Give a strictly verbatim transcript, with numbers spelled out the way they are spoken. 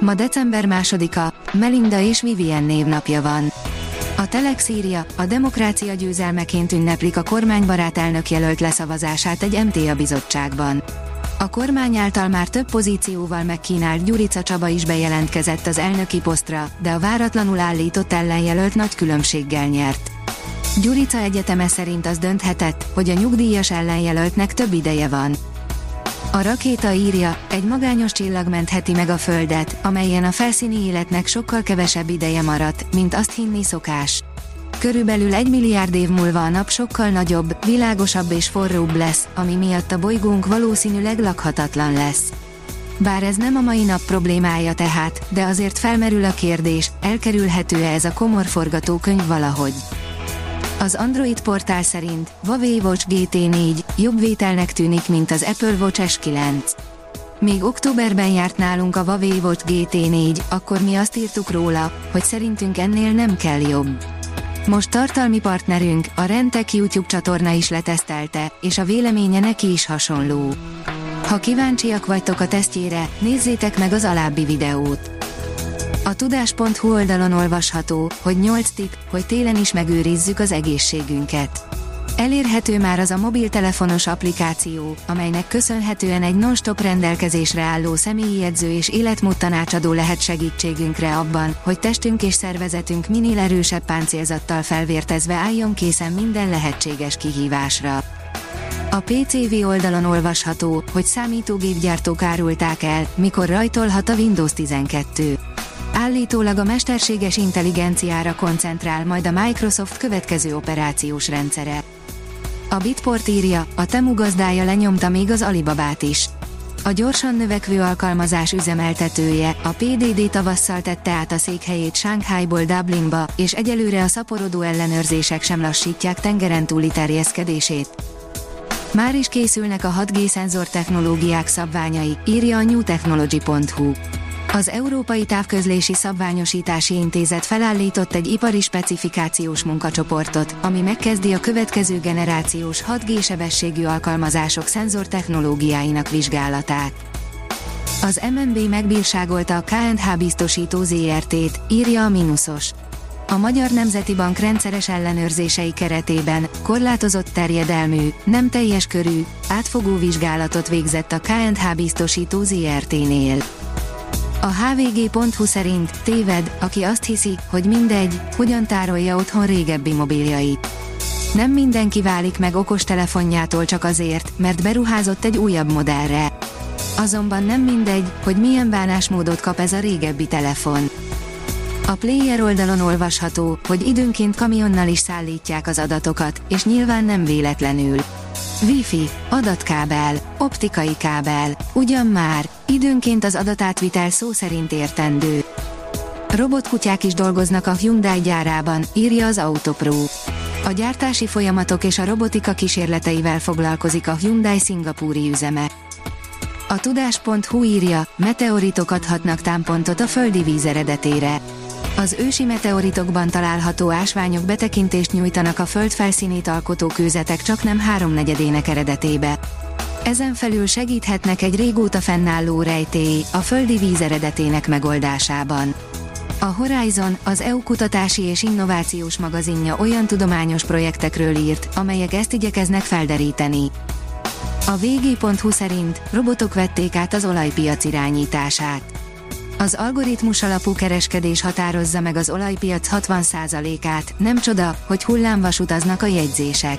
Ma december másodika, Melinda és Vivien névnapja van. A Telek szírja, a demokrácia győzelmeként ünneplik a kormánybarát elnök jelölt leszavazását egy em té á bizottságban. A kormány által már több pozícióval megkínált Gyurica Csaba is bejelentkezett az elnöki posztra, de a váratlanul állított ellenjelölt nagy különbséggel nyert. Gyurica egyeteme szerint az dönthetett, hogy a nyugdíjas ellenjelöltnek több ideje van. A Rakéta írja, egy magányos csillag mentheti meg a Földet, amelyen a felszíni életnek sokkal kevesebb ideje maradt, mint azt hinni szokás. Körülbelül egy milliárd év múlva a nap sokkal nagyobb, világosabb és forróbb lesz, ami miatt a bolygónk valószínűleg lakhatatlan lesz. Bár ez nem a mai nap problémája tehát, de azért felmerül a kérdés, elkerülhető-e ez a komor forgatókönyv valahogy. Az Android portál szerint Huawei Watch gé té négy jobb vételnek tűnik, mint az Apple Watch es kilenc. Még októberben járt nálunk a Huawei Watch gé té négy, akkor mi azt írtuk róla, hogy szerintünk ennél nem kell jobb. Most tartalmi partnerünk, a Rentek YouTube csatorna is letesztelte, és a véleménye neki is hasonló. Ha kíváncsiak vagytok a tesztjére, nézzétek meg az alábbi videót. A tudás pont hu oldalon olvasható, hogy nyolc tipp, hogy télen is megőrizzük az egészségünket. Elérhető már az a mobiltelefonos applikáció, amelynek köszönhetően egy non-stop rendelkezésre álló személyi edző és életmód tanácsadó lehet segítségünkre abban, hogy testünk és szervezetünk minél erősebb páncélzattal felvértezve álljon készen minden lehetséges kihívásra. A pé cé vé oldalon olvasható, hogy számítógépgyártók árulták el, mikor rajtolhat a Windows tizenkettő. Állítólag a mesterséges intelligenciára koncentrál majd a Microsoft következő operációs rendszere. A Bitport írja, a Temu gazdája lenyomta még az Alibabát is. A gyorsan növekvő alkalmazás üzemeltetője, a pé dé dé tavasszal tette át a székhelyét Shanghaiból Dublinba, és egyelőre a szaporodó ellenőrzések sem lassítják tengeren túli terjeszkedését. Már is készülnek a hat gé szenzor technológiák szabványai, írja a new technology pont hu. Az Európai Távközlési Szabványosítási Intézet felállított egy ipari specifikációs munkacsoportot, ami megkezdi a következő generációs hat gé sebességű alkalmazások szenzortechnológiáinak vizsgálatát. Az em en bé megbírságolta a ká és há biztosító zé er té-t, írja a Minusos. A Magyar Nemzeti Bank rendszeres ellenőrzései keretében korlátozott terjedelmű, nem teljes körű, átfogó vizsgálatot végzett a ká és há biztosító zé er té-nél. A há vé gé pont hu szerint téved, aki azt hiszi, hogy mindegy, hogyan tárolja otthon régebbi mobiljait. Nem mindenki válik meg okostelefonjától csak azért, mert beruházott egy újabb modellre. Azonban nem mindegy, hogy milyen bánásmódot kap ez a régebbi telefon. A Player oldalon olvasható, hogy időnként kamionnal is szállítják az adatokat, és nyilván nem véletlenül. Wi-Fi, adatkábel, optikai kábel, ugyan már, időnként az adatátvitel szó szerint értendő. Robotkutyák is dolgoznak a Hyundai gyárában, írja az Autopro. A gyártási folyamatok és a robotika kísérleteivel foglalkozik a Hyundai szingapúri üzeme. A tudás pont hu írja, meteoritok adhatnak támpontot a földi víz eredetére. Az ősi meteoritokban található ásványok betekintést nyújtanak a Föld felszínét alkotó kőzetek csaknem háromnegyedének eredetébe. Ezen felül segíthetnek egy régóta fennálló rejtély a földi víz eredetének megoldásában. A Horizon, az é u kutatási és innovációs magazinja olyan tudományos projektekről írt, amelyek ezt igyekeznek felderíteni. A vé gé pont hu szerint robotok vették át az olajpiac irányítását. Az algoritmus alapú kereskedés határozza meg az olajpiac hatvan százalékát, nem csoda, hogy hullámvasutaznak a jegyzések.